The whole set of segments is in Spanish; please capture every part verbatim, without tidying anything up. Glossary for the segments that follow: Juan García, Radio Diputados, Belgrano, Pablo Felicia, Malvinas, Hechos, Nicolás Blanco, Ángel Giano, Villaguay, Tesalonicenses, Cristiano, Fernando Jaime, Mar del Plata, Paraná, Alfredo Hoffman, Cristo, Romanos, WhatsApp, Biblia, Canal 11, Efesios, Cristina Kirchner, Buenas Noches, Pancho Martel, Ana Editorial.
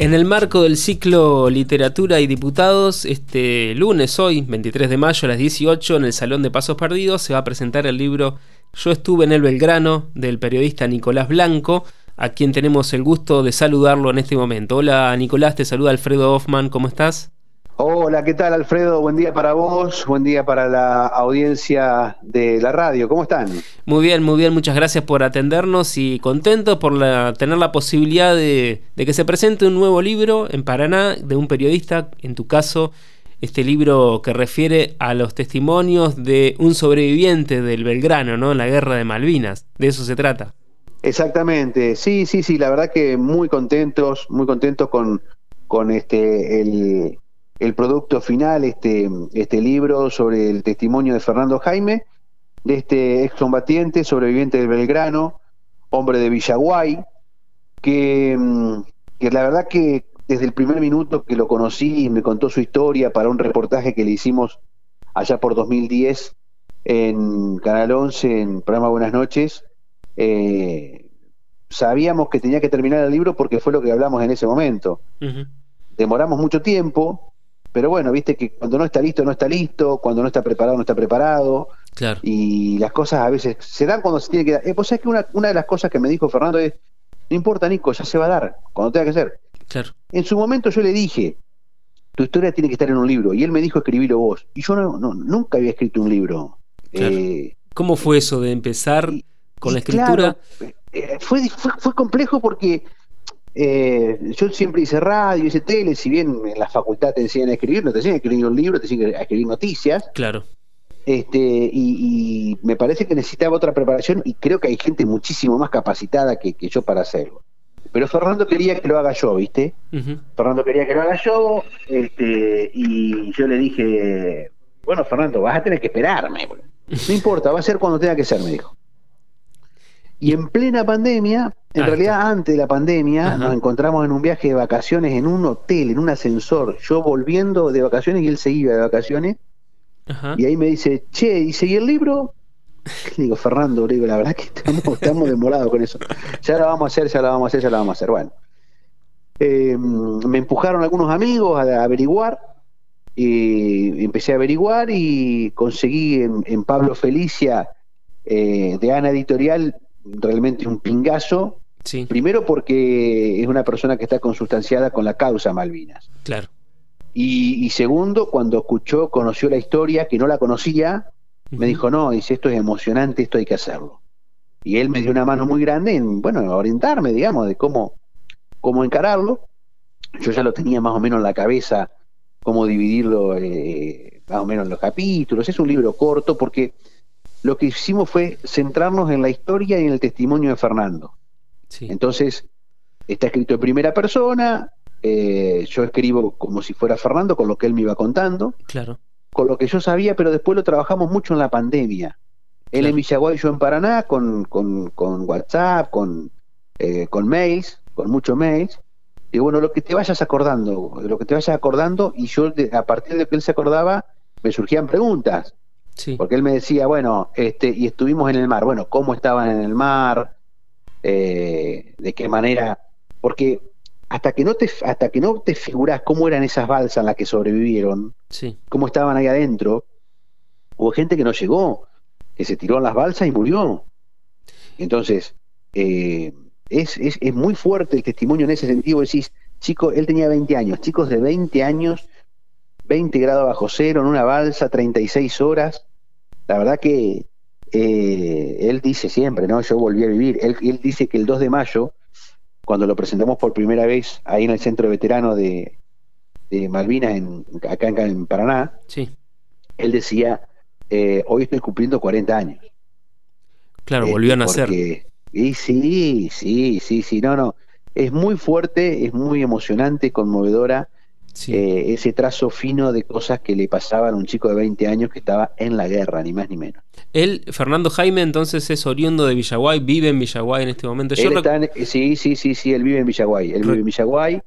En el marco del ciclo Literatura y Diputados, este lunes, hoy, veintitrés de mayo a las dieciocho, en el Salón de Pasos Perdidos, se va a presentar el libro Yo estuve en el Belgrano, del periodista Nicolás Blanco, a quien tenemos el gusto de saludarlo en este momento. Hola Nicolás, te saluda Alfredo Hoffman, ¿cómo estás? Hola, ¿qué tal Alfredo? Buen día para vos, buen día para la audiencia de la radio, ¿cómo están? Muy bien, muy bien, muchas gracias por atendernos y contento por la, tener la posibilidad de, de que se presente un nuevo libro en Paraná de un periodista, en tu caso, este libro que refiere a los testimonios de un sobreviviente del Belgrano, ¿no? La guerra de Malvinas, de eso se trata. Exactamente, sí, sí, sí, la verdad que muy contentos, muy contentos con, con este el... el producto final, este, este libro sobre el testimonio de Fernando Jaime, de este excombatiente, sobreviviente del Belgrano, hombre de Villaguay, que, que la verdad que desde el primer minuto que lo conocí y me contó su historia para un reportaje que le hicimos allá por dos mil diez en Canal once, en el programa Buenas Noches, eh, sabíamos que tenía que terminar el libro porque fue lo que hablamos en ese momento. Uh-huh. Demoramos mucho tiempo, pero bueno, viste que cuando no está listo, no está listo, cuando no está preparado, no está preparado. Claro. Y las cosas a veces se dan cuando se tiene que dar. Eh, pues sabés que una, una de las cosas que me dijo Fernando es, no importa Nico, ya se va a dar, cuando tenga que ser. Claro. En su momento yo le dije, tu historia tiene que estar en un libro, y él me dijo, escribilo vos. Y yo no, no nunca había escrito un libro. Claro. Eh, ¿Cómo fue eso de empezar y, con y la escritura? Claro, eh, fue, fue, fue complejo porque... Eh, yo siempre hice radio, hice tele. Si bien en la facultad te enseñan a escribir, no te enseñan a escribir un libro, te enseñan a escribir noticias. Claro. Este, y, y me parece que necesitaba otra preparación. Y creo que hay gente muchísimo más capacitada que, que yo para hacerlo. Pero Fernando quería que lo haga yo, ¿viste? Uh-huh. Fernando quería que lo haga yo, este, y yo le dije, bueno Fernando, vas a tener que esperarme. No importa, va a ser cuando tenga que ser, me dijo. Y en plena pandemia, en ah, realidad está. Antes de la pandemia, ajá, nos encontramos en un viaje de vacaciones, en un hotel, en un ascensor, yo volviendo de vacaciones y él seguía de vacaciones. Ajá. Y ahí me dice, che, ¿y seguí el libro? Le digo, Fernando, le digo, la verdad que estamos, estamos demorados con eso. Ya la vamos a hacer, ya la vamos a hacer, ya la vamos a hacer. Bueno, eh, me empujaron algunos amigos a averiguar, y empecé a averiguar y conseguí en, en Pablo Felicia, eh, de Ana Editorial, realmente un pingazo. Sí. Primero porque es una persona que está consustanciada con la causa Malvinas. Claro. Y, y segundo, cuando escuchó, conoció la historia, que no la conocía, uh-huh, me dijo, no, dice, esto es emocionante, esto hay que hacerlo. Y él me dio una mano muy grande en, bueno, orientarme, digamos, de cómo, cómo encararlo. Yo ya lo tenía más o menos en la cabeza, cómo dividirlo, eh, más o menos en los capítulos. Es un libro corto porque... lo que hicimos fue centrarnos en la historia y en el testimonio de Fernando. Sí. Entonces, está escrito en primera persona, eh, yo escribo como si fuera Fernando, con lo que él me iba contando, claro, con lo que yo sabía, pero después lo trabajamos mucho en la pandemia. Él, claro, en Villaguay, yo en Paraná, con, con, con WhatsApp, con, eh, con mails, con muchos mails. Y bueno, lo que te vayas acordando, lo que te vayas acordando, y yo de, a partir de que él se acordaba, me surgían preguntas. Sí. Porque él me decía, bueno, este, y estuvimos en el mar, bueno, ¿cómo estaban en el mar? Eh, ¿de qué manera? Porque hasta que no te hasta que no te figurás cómo eran esas balsas en las que sobrevivieron, sí, cómo estaban ahí adentro, hubo gente que no llegó, que se tiró en las balsas y murió. Entonces, eh, es, es, es muy fuerte el testimonio en ese sentido. Decís, chico, él tenía veinte años, chicos de veinte años, veinte grados bajo cero, en una balsa, treinta y seis horas. La verdad que eh, él dice siempre, ¿no? Yo volví a vivir. Él, él dice que el dos de mayo, cuando lo presentamos por primera vez ahí en el centro veterano de, de Malvinas, en, acá en Paraná, sí, él decía, eh, hoy estoy cumpliendo cuarenta años. Claro, eh, volvió a nacer. Porque... Y sí, sí, sí, sí, no, no. Es muy fuerte, es muy emocionante, conmovedora. Sí. Eh, ese trazo fino de cosas que le pasaban a un chico de veinte años que estaba en la guerra, ni más ni menos. Él, Fernando Jaime, entonces es oriundo de Villaguay, vive en Villaguay en este momento. Yo él está en, sí, sí, sí, sí, él vive en Villaguay, él vive en Villaguay,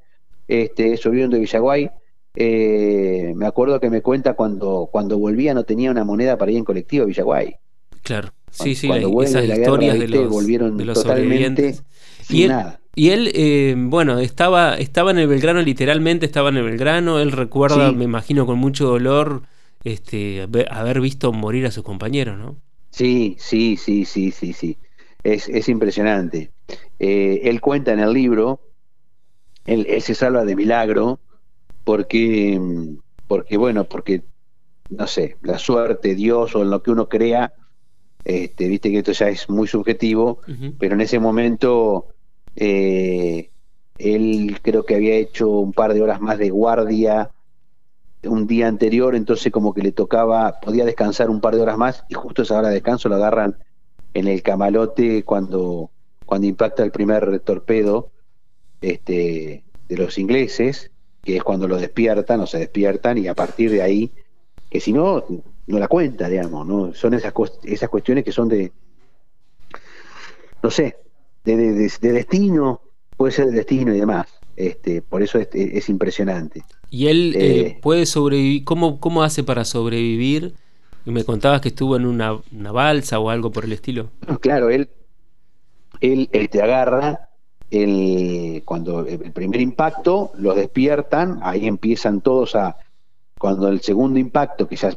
este, es oriundo de Villaguay. Eh, me acuerdo que me cuenta cuando, cuando volvía no tenía una moneda para ir en colectivo a Villaguay. Claro, sí, sí, cuando, sí, cuando la, esas de la historias guerra, de, viste, los, volvieron de los totalmente sobrevivientes. Sin y él, nada. Y él, eh, bueno, estaba, estaba en el Belgrano, literalmente estaba en el Belgrano. Él recuerda, sí, me imagino, con mucho dolor este, haber visto morir a sus compañeros, ¿no? Sí, sí, sí, sí, sí, sí. Es, es impresionante. Eh, él cuenta en el libro, él, él se salva de milagro porque, porque, bueno, porque, no sé, la suerte, Dios o en lo que uno crea, este, viste que esto ya es muy subjetivo, uh-huh, pero en ese momento eh, él creo que había hecho un par de horas más de guardia un día anterior, entonces como que le tocaba, podía descansar un par de horas más, y justo esa hora de descanso lo agarran en el camalote cuando, cuando impacta el primer torpedo este, de los ingleses, que es cuando lo despiertan o se despiertan, y a partir de ahí, que si no, no la cuenta, digamos, ¿no? Son esas, esas cuestiones que son de, no sé, de, de, de, de destino, puede ser de destino y demás. Este, por eso es, es impresionante. Y él eh, eh, puede sobrevivir. ¿Cómo, cómo hace para sobrevivir? Me contabas que estuvo en una, una balsa o algo por el estilo. Claro, él, él este, agarra el, cuando el primer impacto, los despiertan, ahí empiezan todos a, cuando el segundo impacto, que ya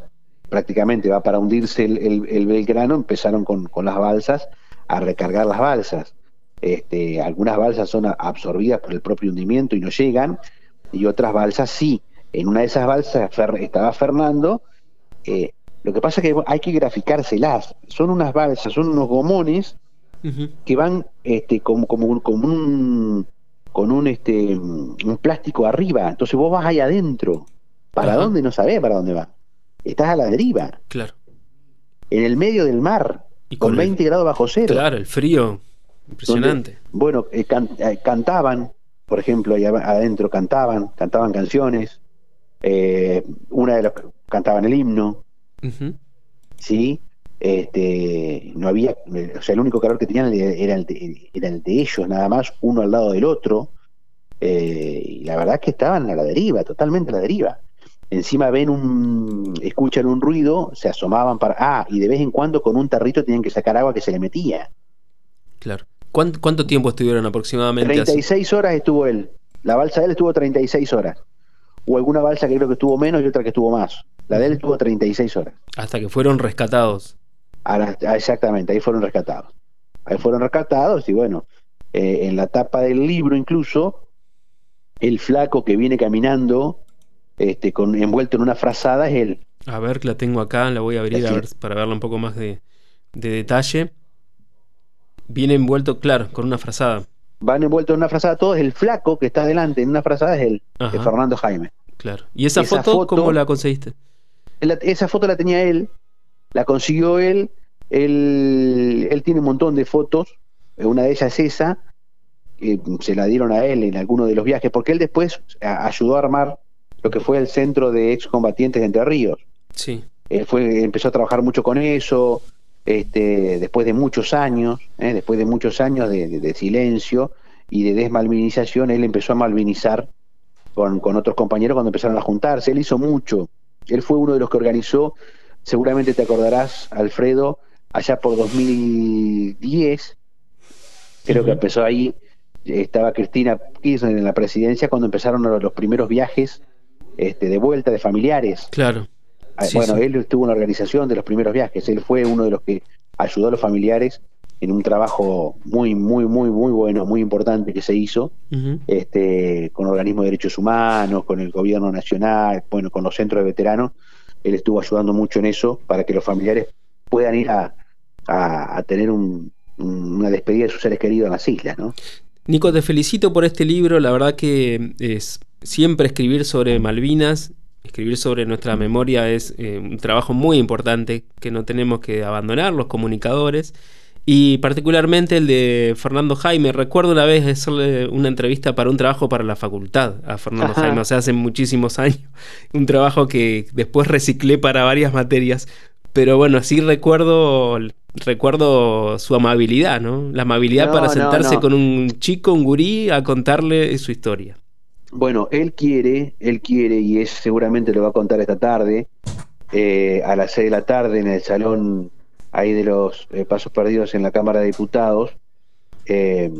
prácticamente va para hundirse el, el, el Belgrano, empezaron con, con las balsas, a recargar las balsas. Este, algunas balsas son absorbidas por el propio hundimiento y no llegan, y otras balsas sí. En una de esas balsas Fer, estaba Fernando. Eh, lo que pasa es que hay que graficárselas. Son unas balsas, son unos gomones, uh-huh, que van este, como, como, como un, con un, este, un plástico arriba. Entonces vos vas ahí adentro. ¿Para ajá, dónde? No sabés para dónde va. Estás a la deriva. Claro. En el medio del mar, y con, con veinte el... grados bajo cero. Claro, el frío. Impresionante. Donde, bueno, eh, can, eh, cantaban, por ejemplo, ahí adentro cantaban, cantaban canciones. Eh, una de las cantaban el himno. Uh-huh. Sí, este, no había, o sea, el único calor que tenían era el de, era el de ellos, nada más, uno al lado del otro. Eh, y la verdad es que estaban a la deriva, totalmente a la deriva. Encima ven un, escuchan un ruido, se asomaban para, ah, y de vez en cuando con un tarrito tenían que sacar agua que se le metía. Claro. ¿Cuánto, cuánto tiempo estuvieron aproximadamente? treinta y seis así? Horas estuvo él. La balsa de él estuvo treinta y seis horas. O alguna balsa que creo que estuvo menos y otra que estuvo más. La de él estuvo treinta y seis horas. Hasta que fueron rescatados. Ahora, exactamente, ahí fueron rescatados. Ahí fueron rescatados y bueno, eh, en la tapa del libro incluso, el flaco que viene caminando este, con, envuelto en una frazada es él. A ver, la tengo acá, la voy a abrir a ver, para verla un poco más de, de detalle. Viene envuelto, claro, con una frazada. Van envueltos en una frazada todos, el flaco que está adelante en una frazada es el de Fernando Jaime. Claro. ¿Y esa, esa foto, foto cómo la conseguiste? La, esa foto la tenía él, la consiguió él, él, él tiene un montón de fotos, una de ellas es esa, que se la dieron a él en alguno de los viajes, porque él después ayudó a armar lo que fue el centro de excombatientes de Entre Ríos. Sí. Él fue, empezó a trabajar mucho con eso. Este, después de muchos años, ¿eh? después de muchos años de, de, de silencio y de desmalvinización, él empezó a malvinizar con, con otros compañeros cuando empezaron a juntarse. Él hizo mucho. Él fue uno de los que organizó, seguramente te acordarás, Alfredo, allá por dos mil diez, creo que empezó ahí, estaba Cristina Kirchner en la presidencia cuando empezaron los primeros viajes este, de vuelta de familiares. Claro. Sí, bueno, sí, él estuvo en la organización de los primeros viajes. Él fue uno de los que ayudó a los familiares en un trabajo muy, muy, muy, muy bueno, muy importante que se hizo, uh-huh, este, con organismos de derechos humanos, con el gobierno nacional, bueno, con los centros de veteranos. Él estuvo ayudando mucho en eso para que los familiares puedan ir a, a, a tener un, una despedida de sus seres queridos en las islas, ¿no? Nico, te felicito por este libro. La verdad que es siempre escribir sobre Malvinas. Escribir sobre nuestra memoria es eh, un trabajo muy importante que no tenemos que abandonar los comunicadores, y particularmente el de Fernando Jaime. Recuerdo una vez hacerle una entrevista para un trabajo para la facultad a Fernando ajá, Jaime, o sea, hace muchísimos años, un trabajo que después reciclé para varias materias, pero bueno, sí recuerdo recuerdo su amabilidad, ¿no? La amabilidad no, para sentarse no, no. con un chico, un gurí, a contarle su historia. Bueno, él quiere, él quiere, y es, seguramente lo va a contar esta tarde, eh, a las seis de la tarde en el salón ahí de los eh, Pasos Perdidos en la Cámara de Diputados, eh,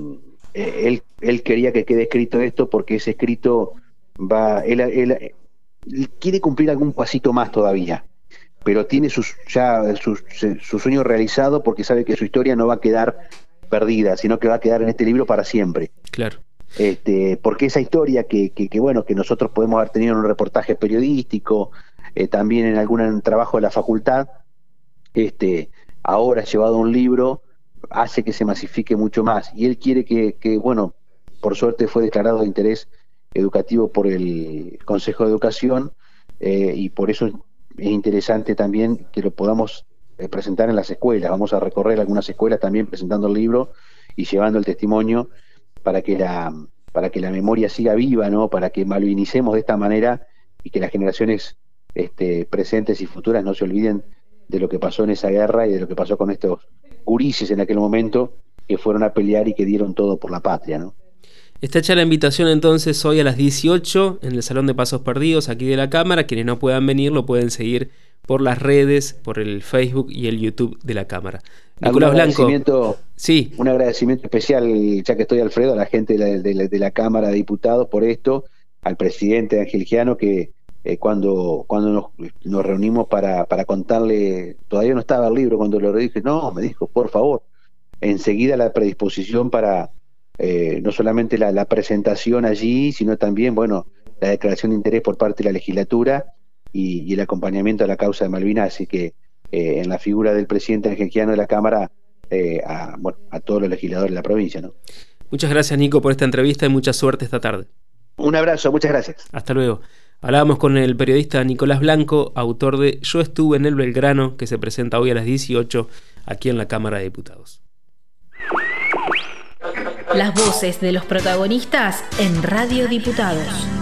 eh, él, él quería que quede escrito esto porque ese escrito va, él, él, él quiere cumplir algún pasito más todavía, pero tiene sus, ya su, su sueño realizado porque sabe que su historia no va a quedar perdida, sino que va a quedar en este libro para siempre. Claro. Este, porque esa historia que, que, que bueno, que nosotros podemos haber tenido en un reportaje periodístico, eh, también en algún trabajo de la facultad, este, ahora llevado a un libro, hace que se masifique mucho más. Y él quiere que, que, bueno, por suerte fue declarado de interés educativo por el Consejo de Educación, eh, y por eso es interesante también que lo podamos eh, presentar en las escuelas. Vamos a recorrer algunas escuelas también presentando el libro y llevando el testimonio para que la, para que la memoria siga viva, ¿no? Para que malvinicemos de esta manera y que las generaciones este, presentes y futuras no se olviden de lo que pasó en esa guerra y de lo que pasó con estos gurises en aquel momento que fueron a pelear y que dieron todo por la patria, ¿no? Está hecha la invitación entonces hoy a las dieciocho en el Salón de Pasos Perdidos, aquí de la Cámara. Quienes no puedan venir lo pueden seguir por las redes, por el Facebook y el YouTube de la Cámara. Nicolás Blanco. Sí. Un agradecimiento especial, ya que estoy, Alfredo, a la gente de la, de la, de la Cámara de Diputados por esto, al presidente Ángel Giano, que eh, cuando, cuando nos, nos reunimos para, para contarle, todavía no estaba el libro, cuando lo dije, no, me dijo, por favor, enseguida la predisposición para eh, no solamente la, la presentación allí, sino también, bueno, la declaración de interés por parte de la legislatura y, y el acompañamiento a la causa de Malvinas, así que Eh, en la figura del presidente Ángel Giano de la Cámara, eh, a, bueno, a todos los legisladores de la provincia, ¿no? Muchas gracias, Nico, por esta entrevista y mucha suerte esta tarde. Un abrazo, muchas gracias. Hasta luego. Hablábamos con el periodista Nicolás Blanco, autor de Yo estuve en el Belgrano, que se presenta hoy a las dieciocho aquí en la Cámara de Diputados. Las voces de los protagonistas en Radio Diputados.